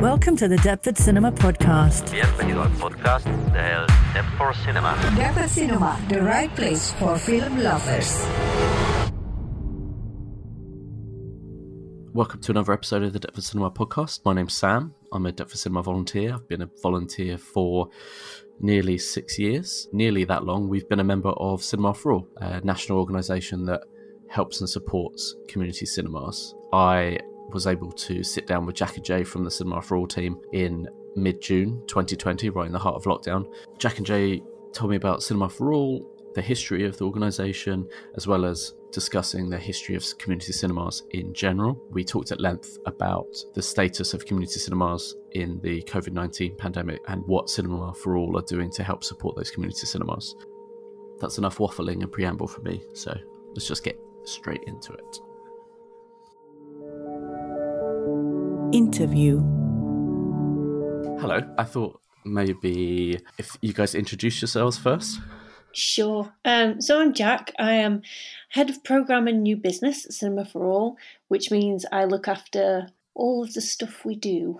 Welcome to the Deptford Cinema podcast. Bienvenido al podcast del Deptford Cinema. Deptford Cinema, the right place for film lovers. Welcome to another episode of the Deptford Cinema podcast. My name's Sam. I'm a Deptford Cinema volunteer. I've been a volunteer for nearly 6 years, nearly that long. We've been a member of Cinema for All, a national organisation that helps and supports community cinemas. I was able to sit down with Jack and Jay from the Cinema for All team in mid-June 2020, right in the heart of lockdown. Jack and Jay told me about Cinema for All, the history of the organisation, as well as discussing the history of community cinemas in general. We talked at length about the status of community cinemas in the COVID-19 pandemic and what Cinema for All are doing to help support those community cinemas. That's enough waffling and preamble for me, so let's just get straight into it. Interview. Hello. I thought maybe if you guys introduce yourselves first. Sure. So I'm Jack. I am head of programme and new business at Cinema for All, which means I look after all of the stuff we do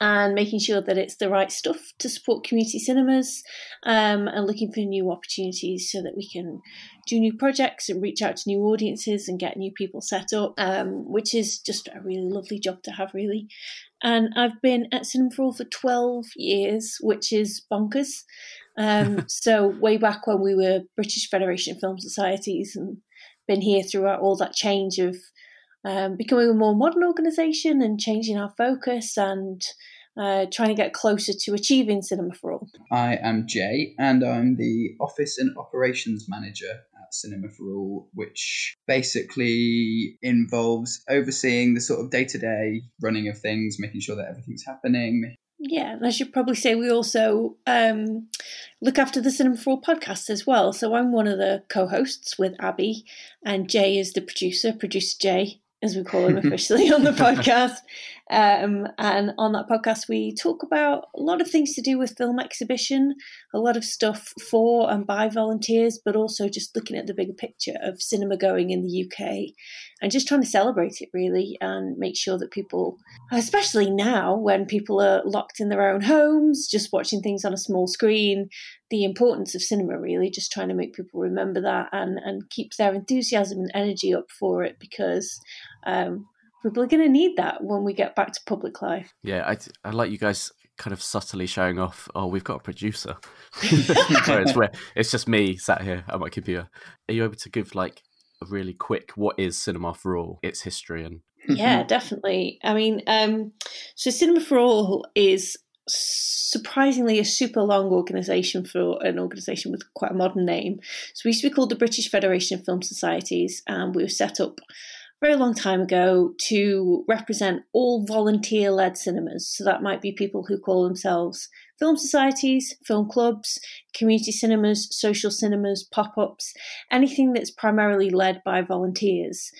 and making sure that it's the right stuff to support community cinemas, and looking for new opportunities so that we can do new projects and reach out to new audiences and get new people set up, which is just a really lovely job to have, really. And I've been at Cinema for All for 12 years, which is bonkers. So way back when we were British Federation of Film Societies, and been here throughout all that change of becoming a more modern organisation and changing our focus and trying to get closer to achieving Cinema for All. I am Jay, and I'm the Office and Operations Manager at Cinema for All, which basically involves overseeing the sort of day-to-day running of things, making sure that everything's happening. Yeah, and I should probably say we also look after the Cinema for All podcast as well. So I'm one of the co-hosts with Abby, and Jay is the producer, Producer Jay, as we call him officially on the podcast. And on that podcast, we talk about a lot of things to do with film exhibition, a lot of stuff for and by volunteers, but also just looking at the bigger picture of cinema going in the UK and just trying to celebrate it, really, and make sure that people, especially now when people are locked in their own homes, just watching things on a small screen, the importance of cinema, really, just trying to make people remember that and keep their enthusiasm and energy up for it, because people are going to need that when we get back to public life. Yeah, I like you guys kind of subtly showing off, oh, we've got a producer. Sorry, it's just me sat here at my computer. Are you able to give like a really quick, what is Cinema for All, its history? And yeah, definitely. I mean, so Cinema for All is surprisingly a super long organisation for an organisation with quite a modern name. So we used to be called the British Federation of Film Societies, and we were set up a very long time ago to represent all volunteer-led cinemas. So that might be people who call themselves film societies, film clubs, community cinemas, social cinemas, pop-ups, anything that's primarily led by volunteers.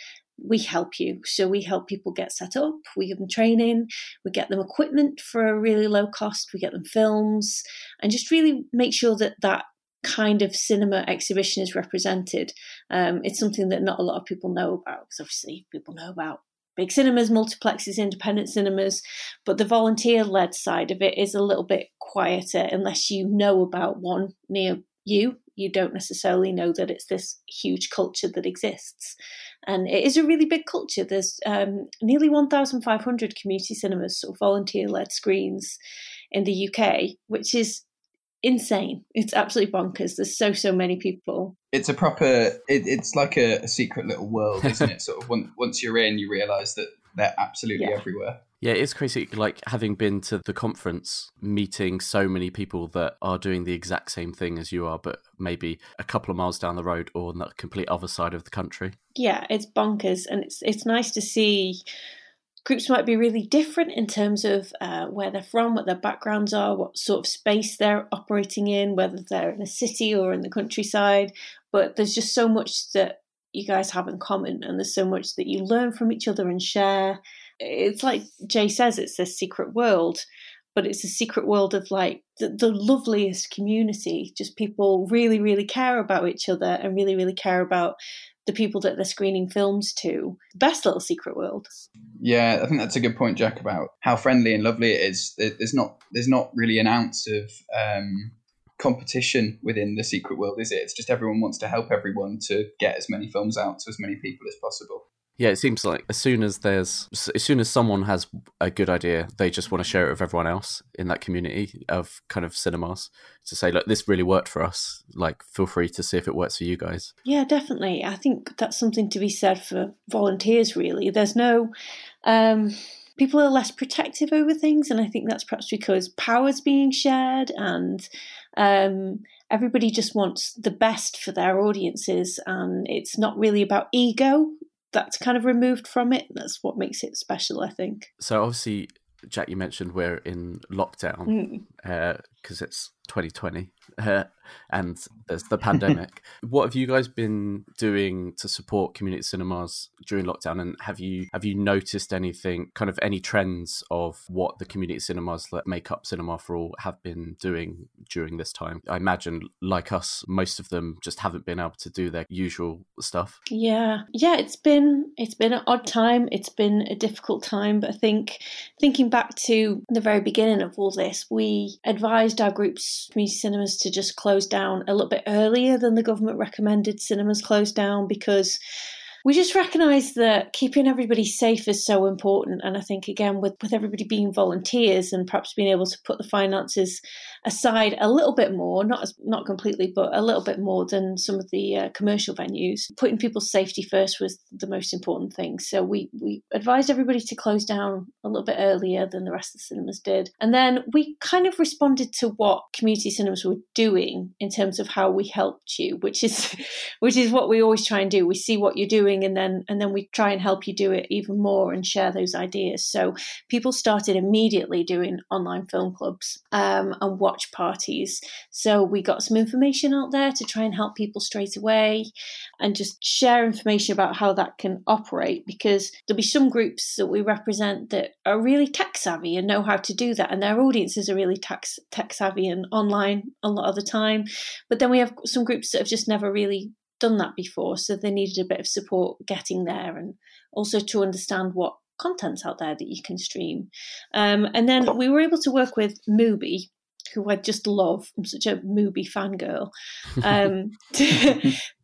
We help you. So we help people get set up, we give them training, we get them equipment for a really low cost, we get them films, and just really make sure that that kind of cinema exhibition is represented. It's something that not a lot of people know about, because obviously people know about big cinemas, multiplexes, independent cinemas, but the volunteer-led side of it is a little bit quieter unless you know about one near you. You don't necessarily know that it's this huge culture that exists. And it is a really big culture. There's nearly 1,500 community cinemas, sort of volunteer-led screens in the UK, which is insane. It's absolutely bonkers. There's so many people. It's a proper, it's like a secret little world, isn't it? Sort of once you're in, you realise that they're absolutely everywhere. Yeah, it's crazy, like having been to the conference, meeting so many people that are doing the exact same thing as you are, but maybe a couple of miles down the road or on the complete other side of the country. Yeah, it's bonkers. And it's nice to see. Groups might be really different in terms of where they're from, what their backgrounds are, what sort of space they're operating in, whether they're in a city or in the countryside. But there's just so much that you guys have in common, and there's so much that you learn from each other and share. It's like Jay says, it's a secret world, but it's a secret world of like the loveliest community. Just people really, really care about each other and really, really care about the people that they're screening films to. Best little secret world. Yeah, I think that's a good point, Jack, about how friendly and lovely it is. There's not really an ounce of competition within the secret world, is it? It's just everyone wants to help everyone to get as many films out to as many people as possible. Yeah, it seems like as soon as someone has a good idea, they just want to share it with everyone else in that community of kind of cinemas to say, look, this really worked for us. Like, feel free to see if it works for you guys. Yeah, definitely. I think that's something to be said for volunteers, really. There's no... people are less protective over things, and I think that's perhaps because power's being shared and everybody just wants the best for their audiences, and it's not really about ego. That's kind of removed from it. That's what makes it special, I think. So obviously, Jack, you mentioned we're in lockdown because it's 2020 and there's the pandemic. What have you guys been doing to support community cinemas during lockdown? And have you noticed anything, kind of any trends of what the community cinemas that make up Cinema for All have been doing during this time? I imagine, like us, most of them just haven't been able to do their usual stuff. Yeah, it's been an odd time. It's been a difficult time. But I think thinking back to the very beginning of all this, we advised our groups, community cinemas, to just close down a little bit earlier than the government recommended cinemas close down, because we just recognise that keeping everybody safe is so important. And I think, again, with everybody being volunteers and perhaps being able to put the finances aside a little bit more, not completely, but a little bit more than some of the commercial venues, putting people's safety first was the most important thing. So we advised everybody to close down a little bit earlier than the rest of the cinemas did. And then we kind of responded to what community cinemas were doing in terms of how we helped you, which is what we always try and do. We see what you're doing, and then we try and help you do it even more and share those ideas. So people started immediately doing online film clubs and what parties. So we got some information out there to try and help people straight away and just share information about how that can operate, because there'll be some groups that we represent that are really tech savvy and know how to do that, and their audiences are really tech savvy and online a lot of the time. But then we have some groups that have just never really done that before, so they needed a bit of support getting there, and also to understand what content's out there that you can stream. And then we were able to work with Mubi, who I just love. I'm such a Mubi fangirl.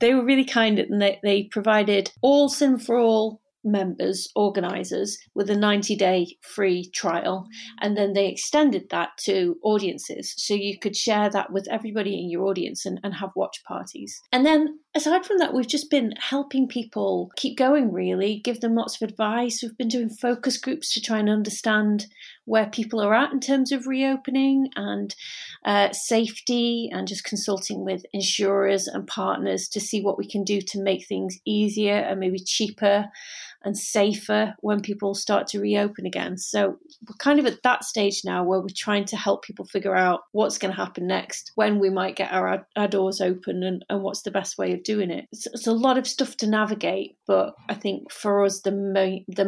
They were really kind, and they provided all Cinema for All members, organisers, with a 90-day free trial, and then they extended that to audiences, so you could share that with everybody in your audience and have watch parties. And then aside from that, we've just been helping people keep going, really, give them lots of advice. We've been doing focus groups to try and understand where people are at in terms of reopening and safety, and just consulting with insurers and partners to see what we can do to make things easier and maybe cheaper and safer when people start to reopen again. So we're kind of at that stage now where we're trying to help people figure out what's going to happen next, when we might get our doors open, and what's the best way of doing it. It's a lot of stuff to navigate, but I think for us the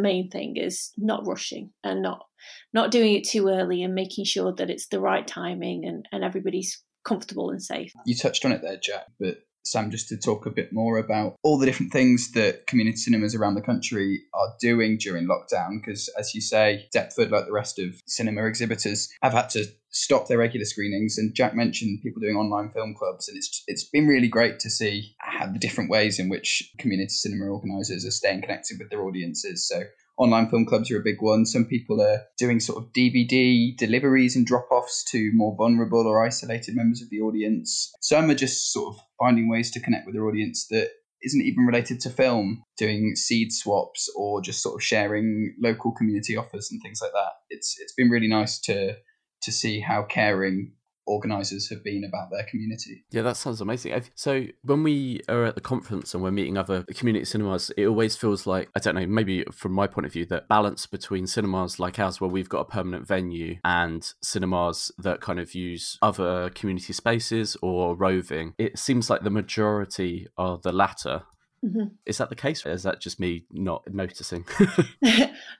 main thing is not rushing and not doing it too early, and making sure that it's the right timing and everybody's comfortable and safe. You touched on it there, Jack, but Sam, just to talk a bit more about all the different things that community cinemas around the country are doing during lockdown, because as you say, Deptford, like the rest of cinema exhibitors, have had to stop their regular screenings, and Jack mentioned people doing online film clubs, and it's been really great to see the different ways in which community cinema organisers are staying connected with their audiences. So online film clubs are a big one. Some people are doing sort of DVD deliveries and drop-offs to more vulnerable or isolated members of the audience. Some are just sort of finding ways to connect with their audience that isn't even related to film, doing seed swaps or just sort of sharing local community offers and things like that. It's been really nice to see how caring organisers have been about their community. Yeah, that sounds amazing. So when we are at the conference and we're meeting other community cinemas, it always feels like, I don't know, maybe from my point of view, that balance between cinemas like ours, where we've got a permanent venue, and cinemas that kind of use other community spaces or roving, it seems like the majority are the latter. Mm-hmm. Is that the case, or is that just me not noticing?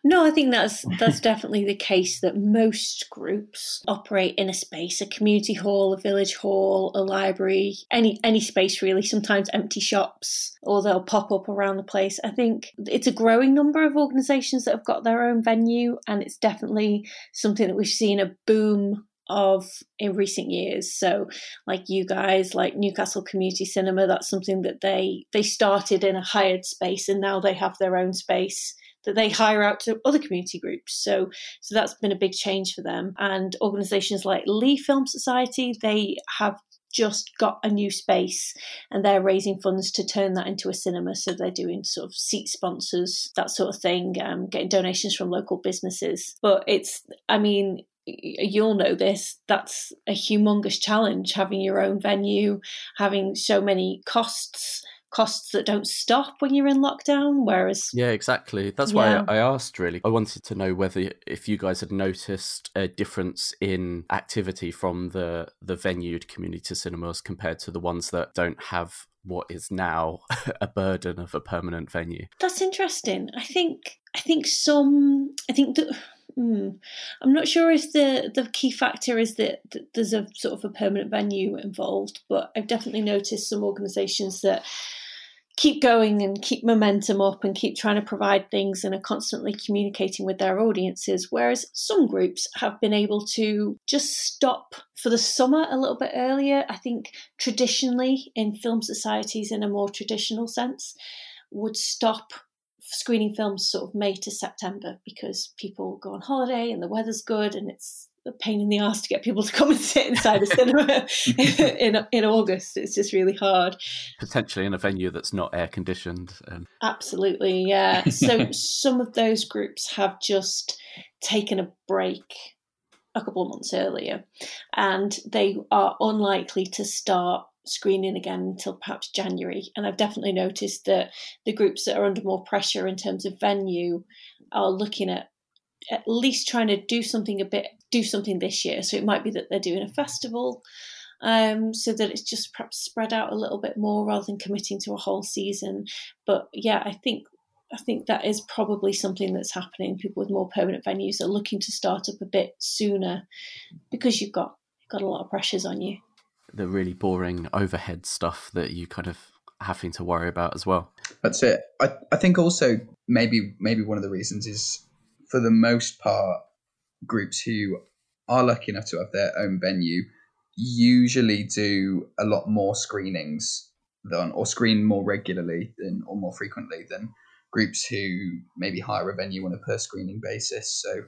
No, I think that's definitely the case, that most groups operate in a space, a community hall, a village hall, a library, any space really, sometimes empty shops, or they'll pop up around the place. I think it's a growing number of organisations that have got their own venue, and it's definitely something that we've seen a boom of in recent years. So like you guys, like Newcastle Community Cinema, that's something that they started in a hired space, and now they have their own space that they hire out to other community groups. So that's been a big change for them. And organisations like Lee Film Society, they have just got a new space and they're raising funds to turn that into a cinema. So they're doing sort of seat sponsors, that sort of thing, getting donations from local businesses. But you'll know this, that's a humongous challenge, having your own venue, having so many costs that don't stop when you're in lockdown, whereas... Yeah, exactly. That's why I asked, really. I wanted to know whether if you guys had noticed a difference in activity from the venued community cinemas compared to the ones that don't have what is now a burden of a permanent venue. That's interesting. I think that... I'm not sure if the key factor is that there's a sort of a permanent venue involved, but I've definitely noticed some organisations that keep going and keep momentum up and keep trying to provide things and are constantly communicating with their audiences, whereas some groups have been able to just stop for the summer a little bit earlier. I think traditionally in film societies, in a more traditional sense, would stop screening films sort of May to September because people go on holiday and the weather's good, and it's a pain in the arse to get people to come and sit inside a cinema in August. It's just really hard. Potentially in a venue that's not air conditioned. Absolutely, yeah. So some of those groups have just taken a break a couple of months earlier, and they are unlikely to start screening again until perhaps January. And I've definitely noticed that the groups that are under more pressure in terms of venue are looking at least trying to do something this year. So it might be that they're doing a festival, so that it's just perhaps spread out a little bit more rather than committing to a whole season. But yeah, I think that is probably something that's happening. People with more permanent venues are looking to start up a bit sooner because you've got a lot of pressures on you. The really boring overhead stuff that you kind of having to worry about as well. That's it. I think also maybe one of the reasons is, for the most part, groups who are lucky enough to have their own venue usually do a lot more screenings than, or screen more regularly than, or more frequently than groups who maybe hire a venue on a per screening basis. So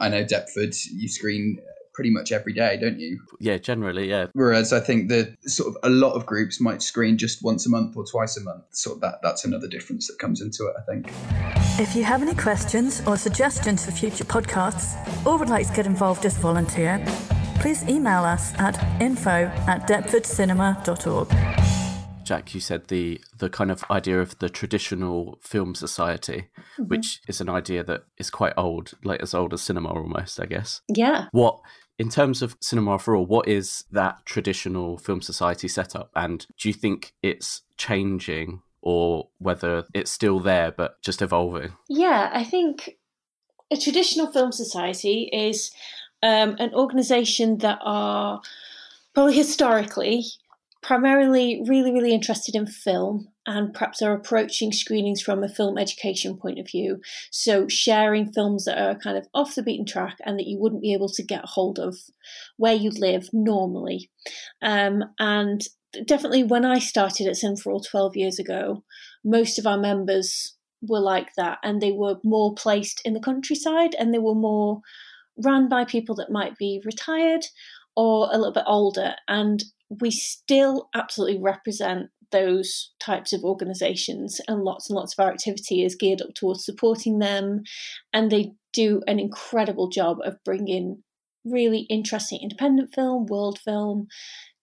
I know Deptford, you screen pretty much every day, don't you? Yeah, generally, yeah. Whereas I think that sort of a lot of groups might screen just once a month or twice a month. So that's another difference that comes into it, I think. If you have any questions or suggestions for future podcasts, or would like to get involved as a volunteer, please email us at info@deptfordcinema.org. Jack, you said the kind of idea of the traditional film society, mm-hmm. which is an idea that is quite old, like as old as cinema almost, I guess. Yeah. What, in terms of Cinema for All, what is that traditional film society setup? And do you think it's changing, or whether it's still there but just evolving? Yeah, I think a traditional film society is an organisation that are probably historically... primarily really, really interested in film, and perhaps are approaching screenings from a film education point of view. So sharing films that are kind of off the beaten track and that you wouldn't be able to get hold of where you live normally. And definitely when I started at Cinema for All 12 years ago, most of our members were like that, and they were more placed in the countryside, and they were more run by people that might be retired or a little bit older. And we still absolutely represent those types of organisations, and lots of our activity is geared up towards supporting them, and they do an incredible job of bringing really interesting independent film, world film,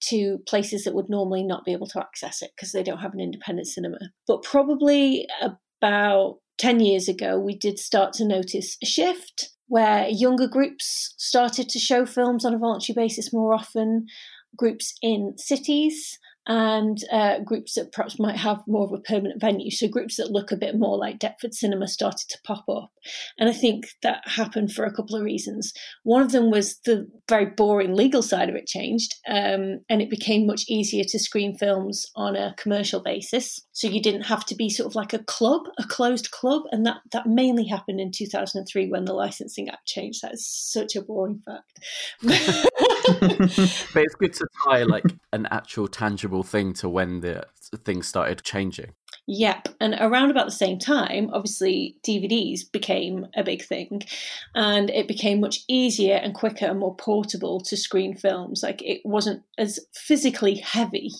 to places that would normally not be able to access it because they don't have an independent cinema. But probably about 10 years ago, we did start to notice a shift where younger groups started to show films on a voluntary basis more often, groups in cities and groups that perhaps might have more of a permanent venue. So groups that look a bit more like Deptford Cinema started to pop up. And I think that happened for a couple of reasons. One of them was the very boring legal side of it changed, and it became much easier to screen films on a commercial basis. So you didn't have to be sort of like a club, a closed club. And that mainly happened in 2003 when the Licensing Act changed. That is such a boring fact. But it's good to tie like an actual tangible thing to when the things started changing. Yep. And around about the same time, obviously, DVDs became a big thing, and it became much easier and quicker and more portable to screen films. Like, it wasn't as physically heavy,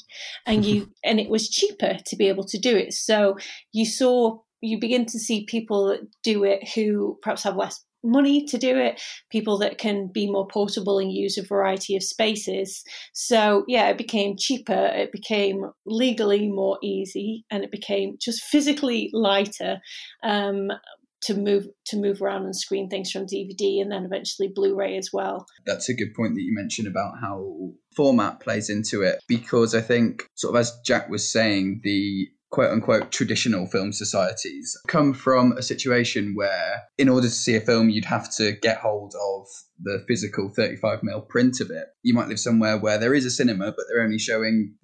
and and it was cheaper to be able to do it. So you begin to see people that do it who perhaps have less money to do it, people that can be more portable and use a variety of spaces. So yeah, it became cheaper, it became legally more easy, and it became just physically lighter to move around and screen things from DVD and then eventually Blu-ray as well. That's a good point that you mentioned about how format plays into it, because I think sort of as Jack was saying, the quote-unquote traditional film societies come from a situation where in order to see a film, you'd have to get hold of the physical 35mm print of it. You might live somewhere where there is a cinema, but they're only showing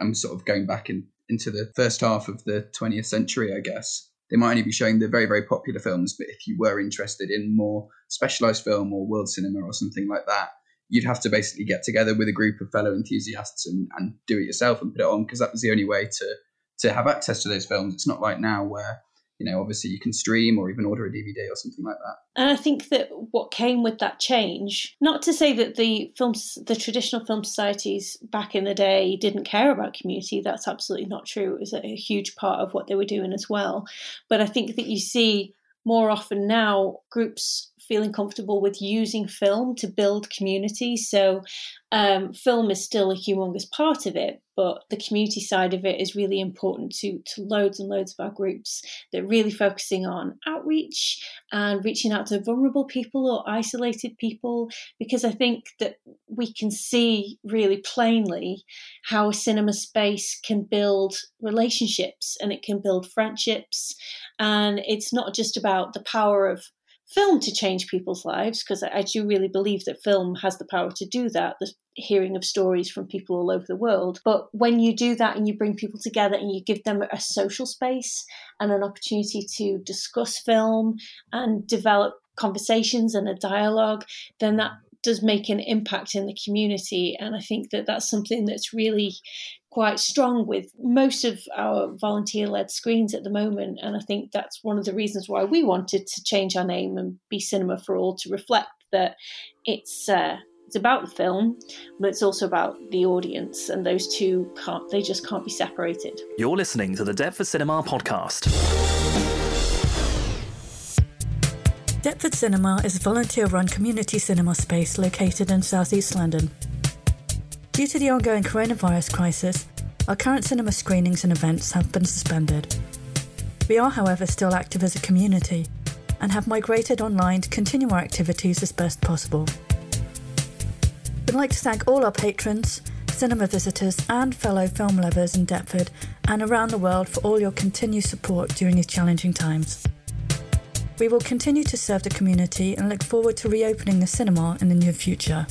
I'm sort of going back into the first half of the 20th century, I guess. They might only be showing the very, very popular films, but if you were interested in more specialised film or world cinema or something like that, you'd have to basically get together with a group of fellow enthusiasts and do it yourself and put it on, because that was the only way to have access to those films. It's not like now where, obviously you can stream or even order a DVD or something like that. And I think that what came with that change, not to say that the traditional film societies back in the day didn't care about community, that's absolutely not true. It was a huge part of what they were doing as well. But I think that you see more often now groups feeling comfortable with using film to build community. So film is still a humongous part of it, but the community side of it is really important to loads and loads of our groups. They're really focusing on outreach and reaching out to vulnerable people or isolated people, because I think that we can see really plainly how a cinema space can build relationships and it can build friendships. And it's not just about the power of film to change people's lives, because I do really believe that film has the power to do that, the hearing of stories from people all over the world. But when you do that and you bring people together and you give them a social space and an opportunity to discuss film and develop conversations and a dialogue, then that does make an impact in the community. And I think that that's something that's really quite strong with most of our volunteer-led screens at the moment. And I think that's one of the reasons why we wanted to change our name and be Cinema for All, to reflect that it's about the film, but it's also about the audience, and those two can't be separated. You're listening to the Deptford Cinema podcast. Deptford Cinema is a volunteer-run community cinema space located in South East London. Due to the ongoing coronavirus crisis, our current cinema screenings and events have been suspended. We are, however, still active as a community and have migrated online to continue our activities as best possible. We'd like to thank all our patrons, cinema visitors and fellow film lovers in Deptford and around the world for all your continued support during these challenging times. We will continue to serve the community and look forward to reopening the cinema in the near future.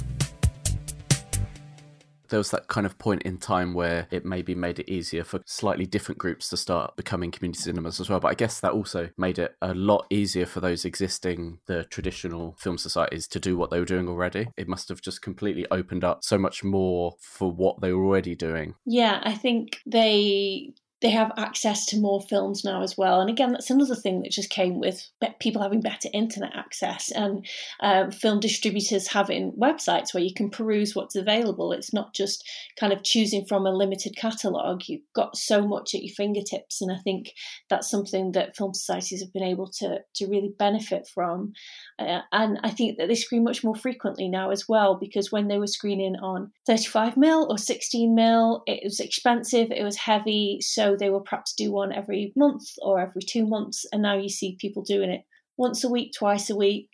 There was that kind of point in time where it maybe made it easier for slightly different groups to start becoming community cinemas as well. But I guess that also made it a lot easier for those existing, the traditional film societies, to do what they were doing already. It must have just completely opened up so much more for what they were already doing. Yeah, I think they have access to more films now as well. And again, that's another thing that just came with people having better internet access and film distributors having websites where you can peruse what's available. It's not just kind of choosing from a limited catalogue. You've got so much at your fingertips. And I think that's something that film societies have been able to really benefit from. And I think that they screen much more frequently now as well, because when they were screening on 35mm or 16mm, it was expensive, it was heavy. So they will perhaps do one every month or every 2 months. And now you see people doing it once a week, twice a week,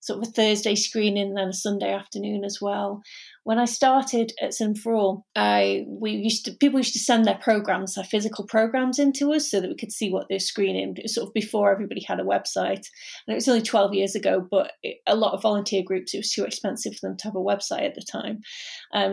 sort of a Thursday screening, then a Sunday afternoon as well. When I started at Cinema for All, people used to send their programs, their physical programs, into us so that we could see what they're screening, sort of before everybody had a website. And it was only 12 years ago, but a lot of volunteer groups, it was too expensive for them to have a website at the time.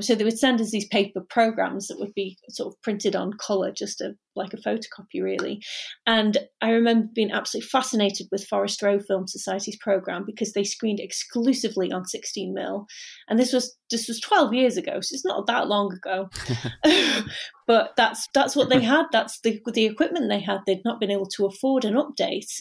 So they would send us these paper programs that would be sort of printed on colour, just like a photocopy, really. And I remember being absolutely fascinated with Forest Row Film Society's programme because they screened exclusively on 16mm. And this was 12 years ago, so it's not that long ago. But that's what they had. That's the equipment they had. They'd not been able to afford an update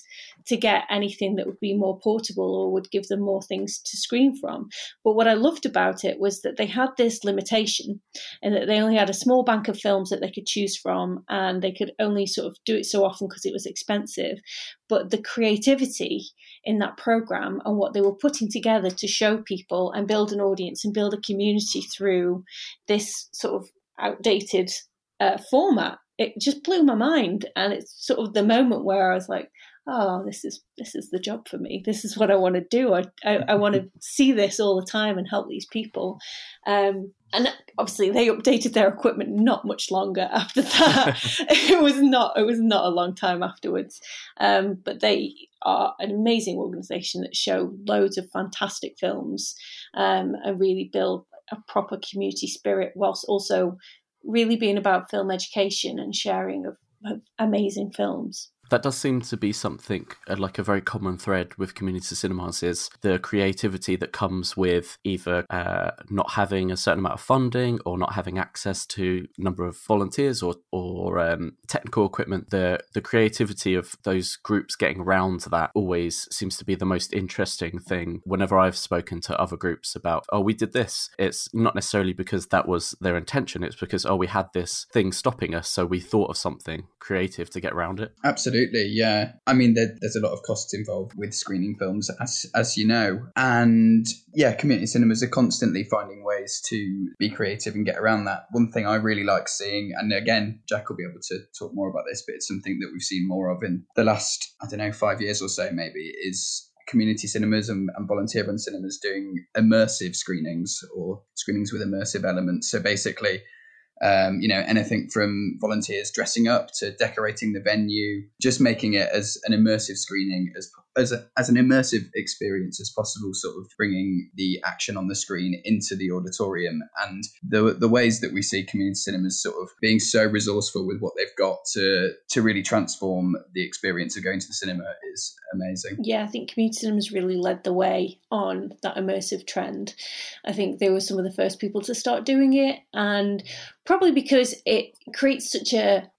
to get anything that would be more portable or would give them more things to screen from. But what I loved about it was that they had this limitation and that they only had a small bank of films that they could choose from, and they could only sort of do it so often because it was expensive. But the creativity in that program and what they were putting together to show people and build an audience and build a community through this sort of outdated format, it just blew my mind. And it's sort of the moment where I was like, oh, this is the job for me. This is what I want to do. I want to see this all the time and help these people. And obviously they updated their equipment not much longer after that. It was not a long time afterwards. But they are an amazing organisation that show loads of fantastic films and really build a proper community spirit whilst also really being about film education and sharing of amazing films. That does seem to be something like a very common thread with community cinemas, is the creativity that comes with either not having a certain amount of funding or not having access to a number of volunteers or technical equipment. The creativity of those groups getting around that always seems to be the most interesting thing. Whenever I've spoken to other groups about, oh, we did this, it's not necessarily because that was their intention. It's because, oh, we had this thing stopping us, so we thought of something creative to get around it. Absolutely. Absolutely, yeah. I mean, there's a lot of costs involved with screening films, as you know. And yeah, community cinemas are constantly finding ways to be creative and get around that. One thing I really like seeing, and again, Jack will be able to talk more about this, but it's something that we've seen more of in the last, 5 years or so maybe, is community cinemas and volunteer-run cinemas doing immersive screenings or screenings with immersive elements. So basically, anything from volunteers dressing up to decorating the venue, just making it as an immersive screening, as an immersive experience as possible, sort of bringing the action on the screen into the auditorium. And the ways that we see community cinemas sort of being so resourceful with what they've got to really transform the experience of going to the cinema is amazing. Yeah, I think community cinemas really led the way on that immersive trend. I think they were some of the first people to start doing it, and probably because it creates such a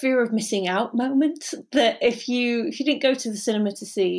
fear of missing out moment that if you didn't go to the cinema to see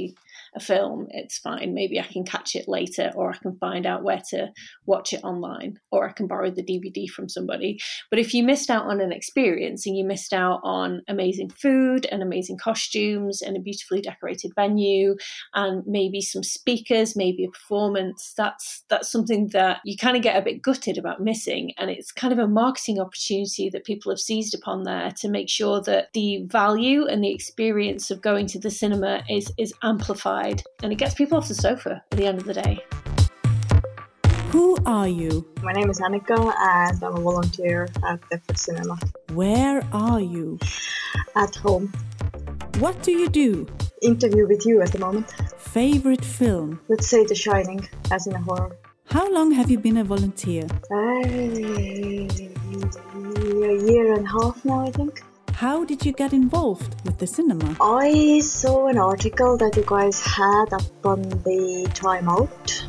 a film, it's fine. Maybe I can catch it later, or I can find out where to watch it online, or I can borrow the DVD from somebody. But if you missed out on an experience and you missed out on amazing food and amazing costumes and a beautifully decorated venue and maybe some speakers, maybe a performance, that's something that you kind of get a bit gutted about missing. And it's kind of a marketing opportunity that people have seized upon there to make sure that the value and the experience of going to the cinema is amplified, and it gets people off the sofa at the end of the day. Who are you? My name is Annika and I'm a volunteer at Deptford Cinema. Where are you? At home. What do you do? Interview with you at the moment. Favourite film? Let's say The Shining, as in a horror. How long have you been a volunteer? A year and a half now, I think. How did you get involved with the cinema? I saw an article that you guys had up on the Time Out,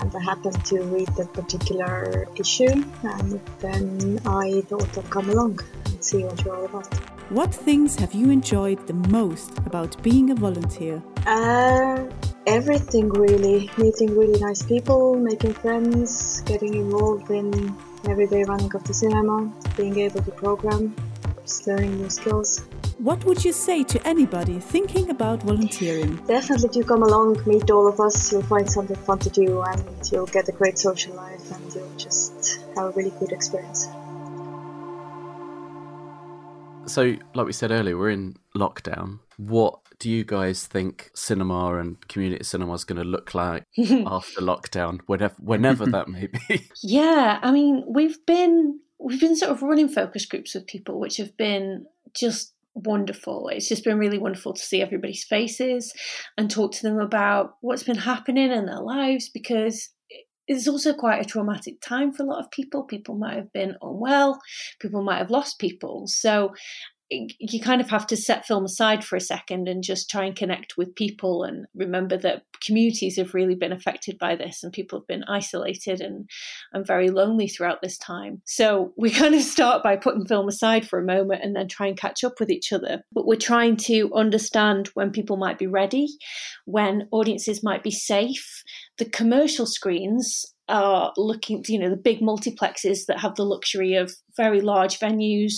and I happened to read that particular issue, and then I thought I'd come along and see what you're all about. What things have you enjoyed the most about being a volunteer? Everything really. Meeting really nice people, making friends, getting involved in everyday running of the cinema, being able to program, learning new skills. What would you say to anybody thinking about volunteering? Definitely do come along, meet all of us, you'll find something fun to do and you'll get a great social life and you'll just have a really good experience. So, like we said earlier, we're in lockdown. What do you guys think cinema and community cinema is going to look like after lockdown, whenever that may be? Yeah, I mean, we've been sort of running focus groups with people, which have been just wonderful. It's just been really wonderful to see everybody's faces and talk to them about what's been happening in their lives, because it's also quite a traumatic time for a lot of people. People might have been unwell, people might have lost people. So you kind of have to set film aside for a second and just try and connect with people and remember that communities have really been affected by this, and people have been isolated and very lonely throughout this time. So we kind of start by putting film aside for a moment and then try and catch up with each other. But we're trying to understand when people might be ready, when audiences might be safe. The commercial screens are looking, you know, the big multiplexes that have the luxury of very large venues,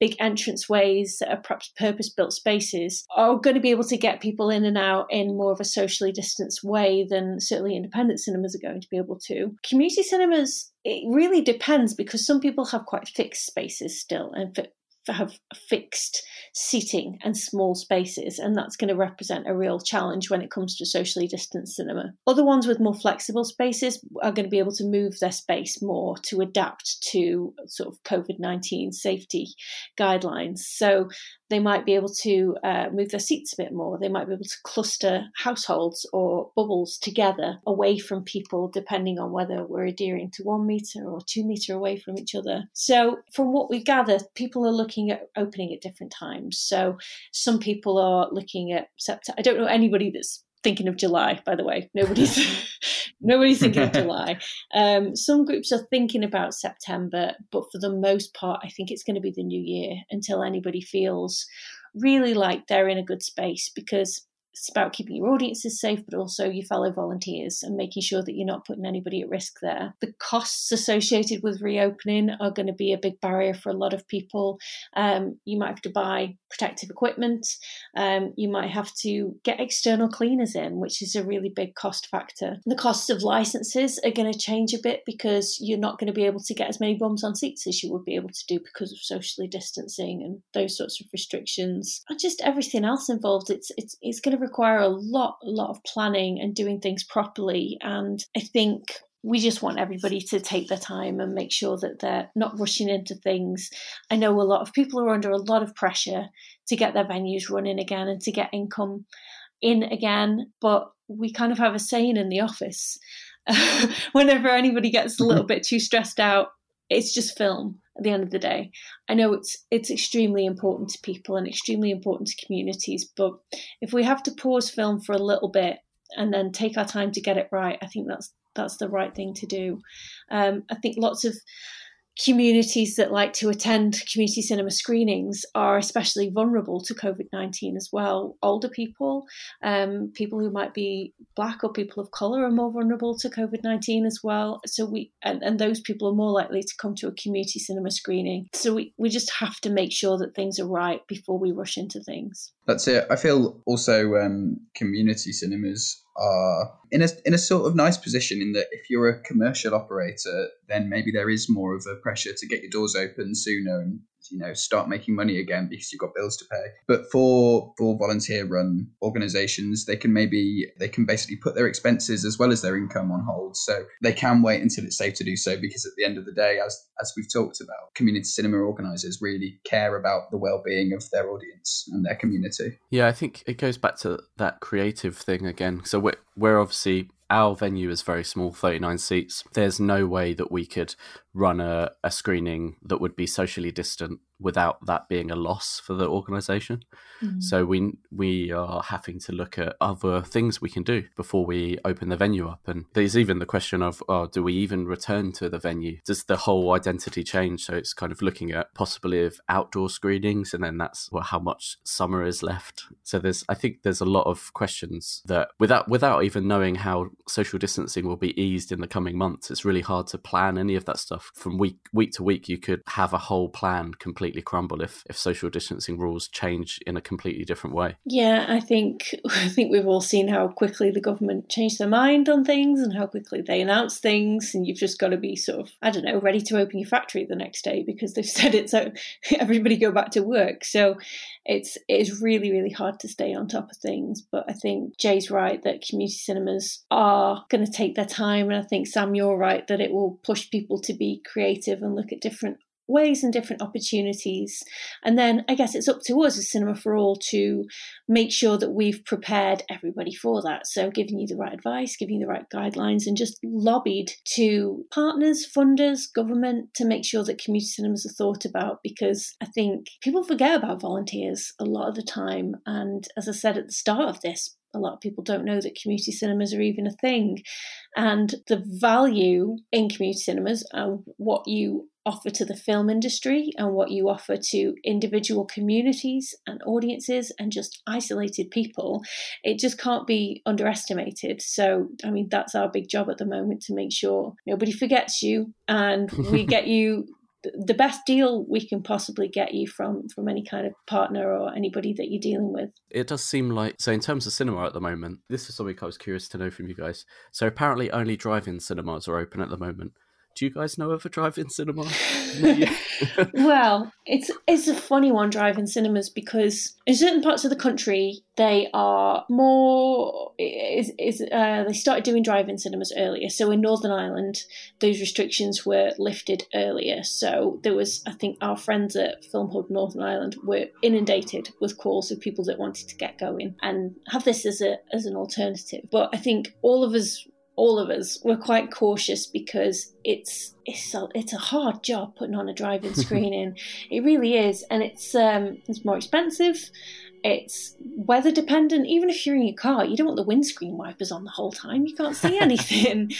big entranceways that are perhaps purpose-built spaces, are going to be able to get people in and out in more of a socially distanced way than certainly independent cinemas are going to be able to. Community cinemas, it really depends, because some people have quite fixed spaces still and have fixed seating and small spaces, and that's going to represent a real challenge when it comes to socially distanced cinema. Other ones with more flexible spaces are going to be able to move their space more to adapt to sort of COVID-19 safety guidelines. So they might be able to move their seats a bit more. They might be able to cluster households or bubbles together away from people, depending on whether we're adhering to 1 meter or 2 meter away from each other. So from what we gather, people are looking at opening at different times. So some people are looking at September. I don't know anybody that's thinking of July, by the way. Nobody's thinking of July. Some groups are thinking about September, but for the most part, I think it's going to be the new year until anybody feels really like they're in a good space, because it's about keeping your audiences safe, but also your fellow volunteers and making sure that you're not putting anybody at risk there. The costs associated with reopening are going to be a big barrier for a lot of people. You might have to buy protective equipment. You might have to get external cleaners in, which is a really big cost factor. The costs of licenses are going to change a bit, because you're not going to be able to get as many bums on seats as you would be able to do because of socially distancing and those sorts of restrictions. And just everything else involved, it's going to require a lot of planning and doing things properly. And I think we just want everybody to take their time and make sure that they're not rushing into things. I know a lot of people are under a lot of pressure to get their venues running again and to get income in again, but we kind of have a saying in the office whenever anybody gets a little bit too stressed out, it's just film at the end of the day. I know it's extremely important to people and extremely important to communities, but if we have to pause film for a little bit and then take our time to get it right, I think that's the right thing to do. I think lots of communities that like to attend community cinema screenings are especially vulnerable to COVID-19 as well. Older people, people who might be Black or people of colour are more vulnerable to COVID-19 as well. So and those people are more likely to come to a community cinema screening. So we just have to make sure that things are right before we rush into things. That's it. I feel also community cinemas are in a sort of nice position in that if you're a commercial operator, then maybe there is more of a pressure to get your doors open sooner and, you know, start making money again because you've got bills to pay. But for volunteer run organizations, they can basically put their expenses as well as their income on hold. So they can wait until it's safe to do so, because at the end of the day, as we've talked about, community cinema organizers really care about the well-being of their audience and their community. Yeah, I think it goes back to that creative thing again. So we're obviously, our venue is very small, 39 seats. There's no way that we could run a screening that would be socially distant without that being a loss for the organisation. Mm-hmm. So we are having to look at other things we can do before we open the venue up. And there's even the question of, do we even return to the venue? Does the whole identity change? So it's kind of looking at possibly of outdoor screenings, and then that's how much summer is left. So I think there's a lot of questions that without even knowing how social distancing will be eased in the coming months, it's really hard to plan any of that stuff. From week to week, you could have a whole plan completely crumble if social distancing rules change in a completely different way. Yeah, I think we've all seen how quickly the government changed their mind on things and how quickly they announce things, and you've just got to be sort of, I don't know, ready to open your factory the next day because they've said it, so everybody go back to work. So it's really, really hard to stay on top of things. But I think Jay's right that community cinemas are going to take their time. And I think, Sam, you're right that it will push people to be creative and look at different ways and different opportunities. And then I guess it's up to us as Cinema for All to make sure that we've prepared everybody for that. So giving you the right advice, giving you the right guidelines, and just lobbied to partners, funders, government to make sure that community cinemas are thought about, because I think people forget about volunteers a lot of the time. And as I said at the start of this, a lot of people don't know that community cinemas are even a thing, and the value in community cinemas and what you offer to the film industry and what you offer to individual communities and audiences and just isolated people, it just can't be underestimated. So, I mean, that's our big job at the moment, to make sure nobody forgets you and we get you the best deal we can possibly get you from any kind of partner or anybody that you're dealing with. It does seem like, so in terms of cinema at the moment, this is something I was curious to know from you guys. So apparently only drive-in cinemas are open at the moment. Do you guys know of a drive-in cinema? Well, it's a funny one, drive-in cinemas, because in certain parts of the country, they are more... they started doing drive-in cinemas earlier. So in Northern Ireland, those restrictions were lifted earlier. So there was, I think, our friends at Film Hub Northern Ireland were inundated with calls of people that wanted to get going and have this as an alternative. But I think all of us were quite cautious, because it's a hard job putting on a drive-in screening. It really is. And it's more expensive. It's weather dependent. Even if you're in your car, you don't want the windscreen wipers on the whole time. You can't see anything.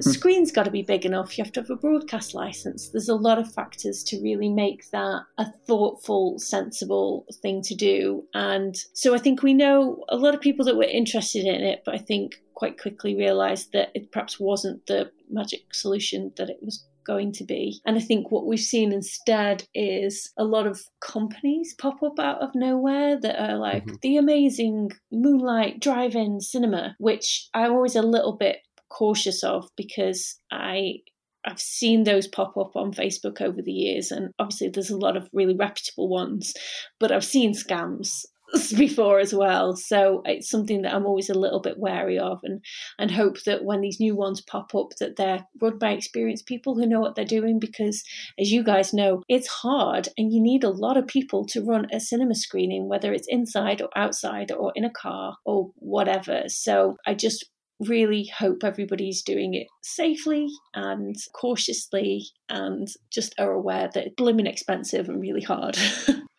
Screen's got to be big enough. You have to have a broadcast license. There's a lot of factors to really make that a thoughtful, sensible thing to do. And so I think we know a lot of people that were interested in it, but I think quite quickly realised that it perhaps wasn't the magic solution that it was going to be. And I think what we've seen instead is a lot of companies pop up out of nowhere that are like the amazing Moonlight drive-in cinema, which I'm always a little bit cautious of, because I've seen those pop up on Facebook over the years, and obviously there's a lot of really reputable ones, but I've seen scams before as well. So it's something that I'm always a little bit wary of, and hope that when these new ones pop up that they're run by experienced people who know what they're doing, because as you guys know, it's hard and you need a lot of people to run a cinema screening, whether it's inside or outside or in a car or whatever. So I just really hope everybody's doing it safely and cautiously, and just are aware that it's blooming expensive and really hard.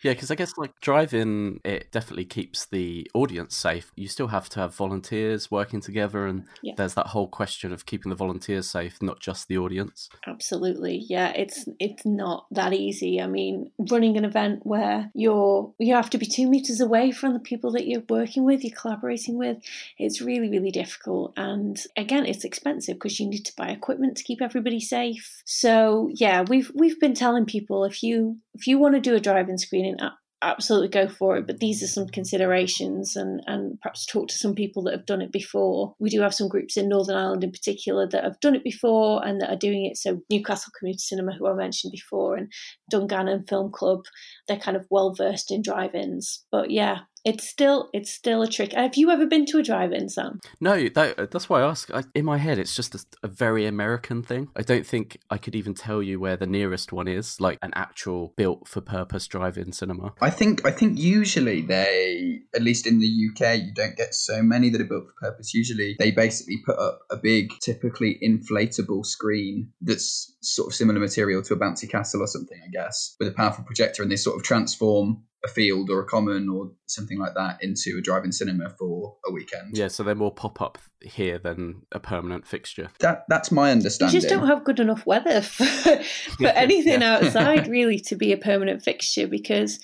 Yeah, because I guess like drive-in, it definitely keeps the audience safe. You still have to have volunteers working together, and there's that whole question of keeping the volunteers safe, not just the audience. Absolutely, yeah, it's not that easy. I mean, running an event where you have to be 2 meters away from the people that you're working with, you're collaborating with, it's really, really difficult. And again, it's expensive because you need to buy equipment to keep everybody safe. So yeah, we've been telling people if you want to do a drive-in screening, absolutely go for it, but these are some considerations, and perhaps talk to some people that have done it before. We do have some groups in Northern Ireland in particular that have done it before and that are doing it. So Newcastle Community Cinema, who I mentioned before, and Dungannon Film Club, they're kind of well versed in drive-ins. But yeah, it's still a trick. Have you ever been to a drive-in, Sam? No, that's why I ask. In my head, it's just a very American thing. I don't think I could even tell you where the nearest one is, like an actual built-for-purpose drive-in cinema. I think usually they, at least in the UK, you don't get so many that are built-for-purpose. Usually they basically put up a big, typically inflatable screen that's sort of similar material to a bouncy castle or something, I guess, with a powerful projector, and they sort of transform a field or a common or something like that into a drive-in cinema for a weekend. Yeah, so they're more pop-up here than a permanent fixture. That's my understanding. You just don't have good enough weather for anything outside, really, to be a permanent fixture, because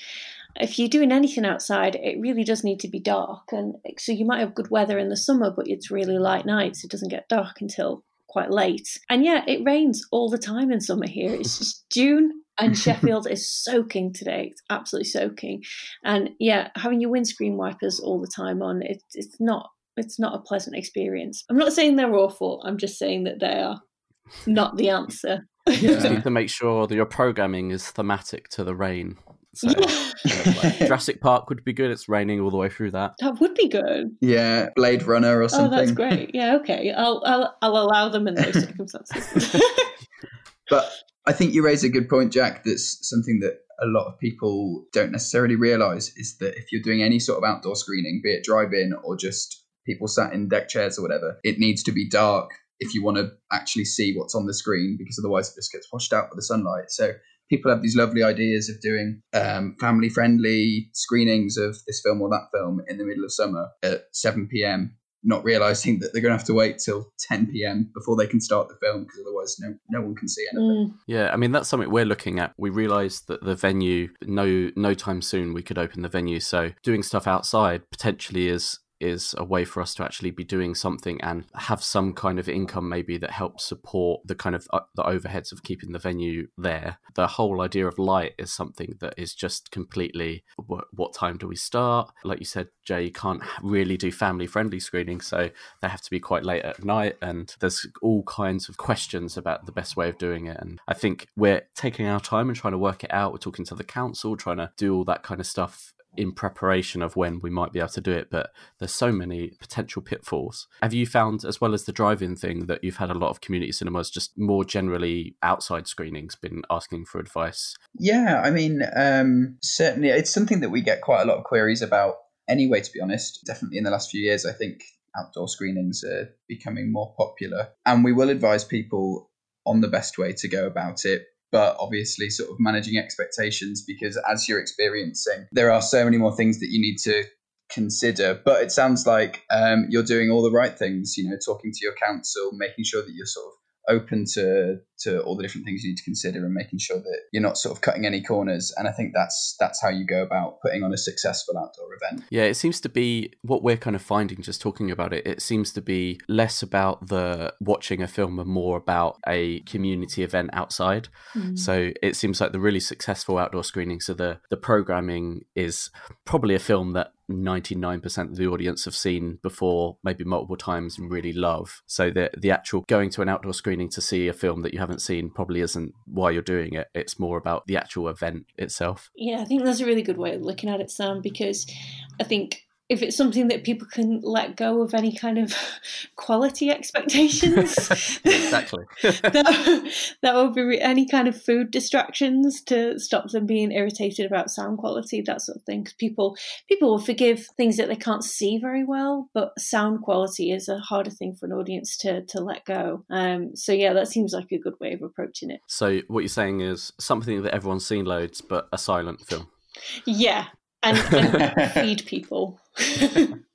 if you're doing anything outside, it really does need to be dark. And so you might have good weather in the summer, but it's really light nights. It doesn't get dark until quite late. And yeah, it rains all the time in summer here. It's just June. And Sheffield is soaking today. It's absolutely soaking. And yeah, having your windscreen wipers all the time on, it's not a pleasant experience. I'm not saying they're awful. I'm just saying that they are not the answer. You just need to make sure that your programming is thematic to the rain So like, Jurassic Park would be good. It's raining all the way through that. That would be good. Yeah, Blade Runner or something. Oh, that's great. Yeah, okay. I'll allow them in those circumstances. But I think you raise a good point, Jack. That's something that a lot of people don't necessarily realise, is that if you're doing any sort of outdoor screening, be it drive-in or just people sat in deck chairs or whatever, it needs to be dark if you want to actually see what's on the screen, because otherwise it just gets washed out by the sunlight. So people have these lovely ideas of doing family-friendly screenings of this film or that film in the middle of summer at 7 p.m, not realising that they're going to have to wait till 10 p.m. before they can start the film, because otherwise no one can see anything. Yeah, I mean, that's something we're looking at. We realised that the venue, no time soon we could open the venue. So doing stuff outside potentially is a way for us to actually be doing something and have some kind of income maybe that helps support the kind of the overheads of keeping the venue there. The whole idea of light is something that is just completely, what time do we start? Like you said, Jay, you can't really do family-friendly screening, so they have to be quite late at night, and there's all kinds of questions about the best way of doing it. And I think we're taking our time and trying to work it out. We're talking to the council, trying to do all that kind of stuff in preparation of when we might be able to do it, but there's so many potential pitfalls. Have you found, as well as the drive-in thing, that you've had a lot of community cinemas, just more generally outside screenings, been asking for advice? Yeah, I mean, certainly it's something that we get quite a lot of queries about anyway, to be honest. Definitely in the last few years, I think outdoor screenings are becoming more popular, and we will advise people on the best way to go about it. But obviously sort of managing expectations, because as you're experiencing, there are so many more things that you need to consider. But it sounds like you're doing all the right things, you know, talking to your council, making sure that you're sort of open to all the different things you need to consider, and making sure that you're not sort of cutting any corners. And I think that's how you go about putting on a successful outdoor event. Yeah, it seems to be what we're kind of finding, just talking about it, it seems to be less about the watching a film and more about a community event outside. Mm-hmm. So it seems like the really successful outdoor screening, so the programming is probably a film that 99% of the audience have seen before, maybe multiple times, and really love. So the actual going to an outdoor screening to see a film that you haven't seen probably isn't why you're doing it. It's more about the actual event itself. Yeah, I think that's a really good way of looking at it, Sam, because I think if it's something that people can let go of any kind of quality expectations, exactly, that would be any kind of food distractions to stop them being irritated about sound quality, that sort of thing. Because people will forgive things that they can't see very well, but sound quality is a harder thing for an audience to let go. So yeah, that seems like a good way of approaching it. So what you're saying is something that everyone's seen loads, but a silent film. Yeah. And feed people.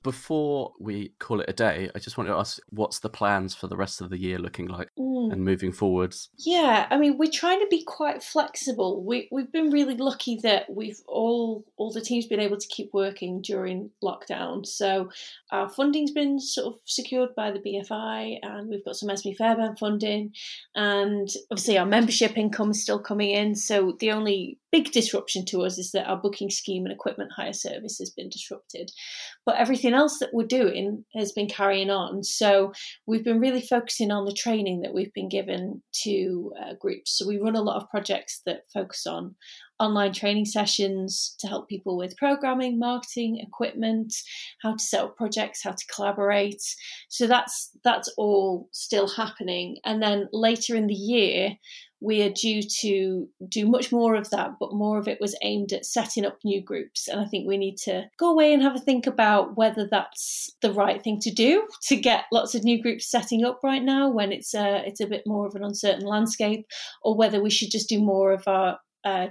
Before we call it a day, I just want to ask, what's the plans for the rest of the year looking like and moving forwards? Yeah, I mean, we're trying to be quite flexible. We've been really lucky that we've all the teams been able to keep working during lockdown. So our funding's been sort of secured by the BFI, and we've got some Esmée Fairbairn funding, and obviously our membership income is still coming in. So the only big disruption to us is that our booking scheme and equipment hire service has been disrupted. But everything else that we're doing has been carrying on. So we've been really focusing on the training that we've been given to groups. So we run a lot of projects that focus on online training sessions to help people with programming, marketing, equipment, how to set up projects, how to collaborate. So that's all still happening. And then later in the year, we are due to do much more of that, but more of it was aimed at setting up new groups. And I think we need to go away and have a think about whether that's the right thing to do, to get lots of new groups setting up right now when it's a bit more of an uncertain landscape, or whether we should just do more of our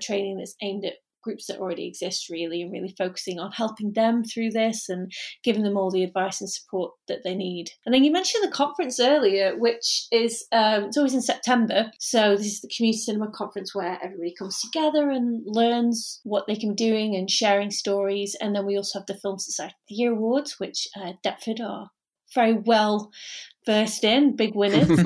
training that's aimed at groups that already exist, really, and really focusing on helping them through this and giving them all the advice and support that they need. And then you mentioned the conference earlier, which is it's always in September. So this is the community cinema conference where everybody comes together and learns what they can be doing and sharing stories. And then we also have the Film Society of the Year Awards, which Deptford are very well versed in, big winners.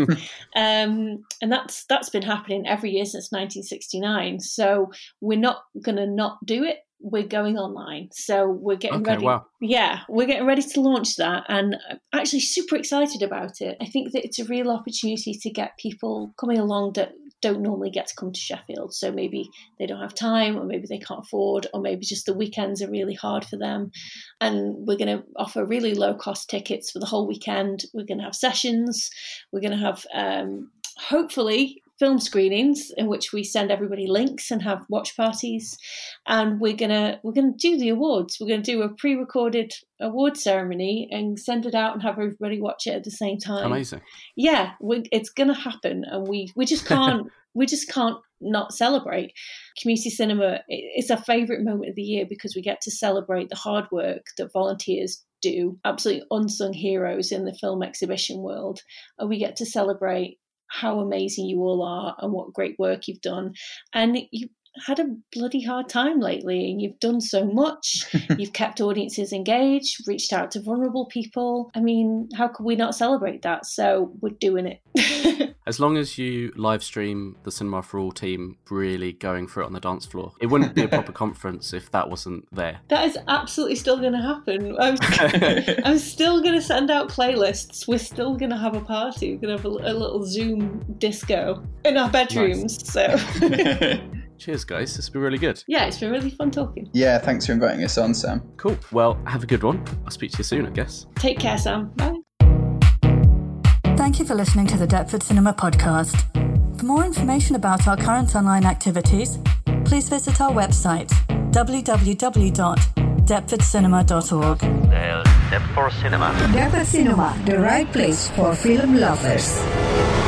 And that's been happening every year since 1969. So we're not going to not do it. We're going online. So we're getting ready. Wow. Yeah, we're getting ready to launch that, and I'm actually super excited about it. I think that it's a real opportunity to get people coming along that don't normally get to come to Sheffield. So maybe they don't have time, or maybe they can't afford, or maybe just the weekends are really hard for them. And we're going to offer really low cost tickets for the whole weekend. We're going to have sessions. We're going to have, hopefully, film screenings in which we send everybody links and have watch parties. And we're gonna do the awards. We're gonna do a pre-recorded award ceremony and send it out and have everybody watch it at the same time. Amazing. Yeah, it's gonna happen, and we just can't not celebrate. Community cinema, it's our favourite moment of the year because we get to celebrate the hard work that volunteers do, absolutely unsung heroes in the film exhibition world, and we get to celebrate how amazing you all are and what great work you've done. And you've had a bloody hard time lately, and you've done so much. You've kept audiences engaged, reached out to vulnerable people. I mean, how could we not celebrate that? So we're doing it. As long as you live stream the Cinema for All team really going for it on the dance floor. It wouldn't be a proper conference if that wasn't there. That is absolutely still going to happen. I'm still going to send out playlists. We're still going to have a party. We're going to have a little Zoom disco in our bedrooms. Nice. So... Cheers, guys. It's been really good. Yeah, it's been really fun talking. Yeah, thanks for inviting us on, Sam. Cool. Well, have a good one. I'll speak to you soon, I guess. Take care, Sam. Bye. Thank you for listening to the Deptford Cinema Podcast. For more information about our current online activities, please visit our website, www.deptfordcinema.org. Deptford Cinema. Deptford Cinema, the right place for film lovers.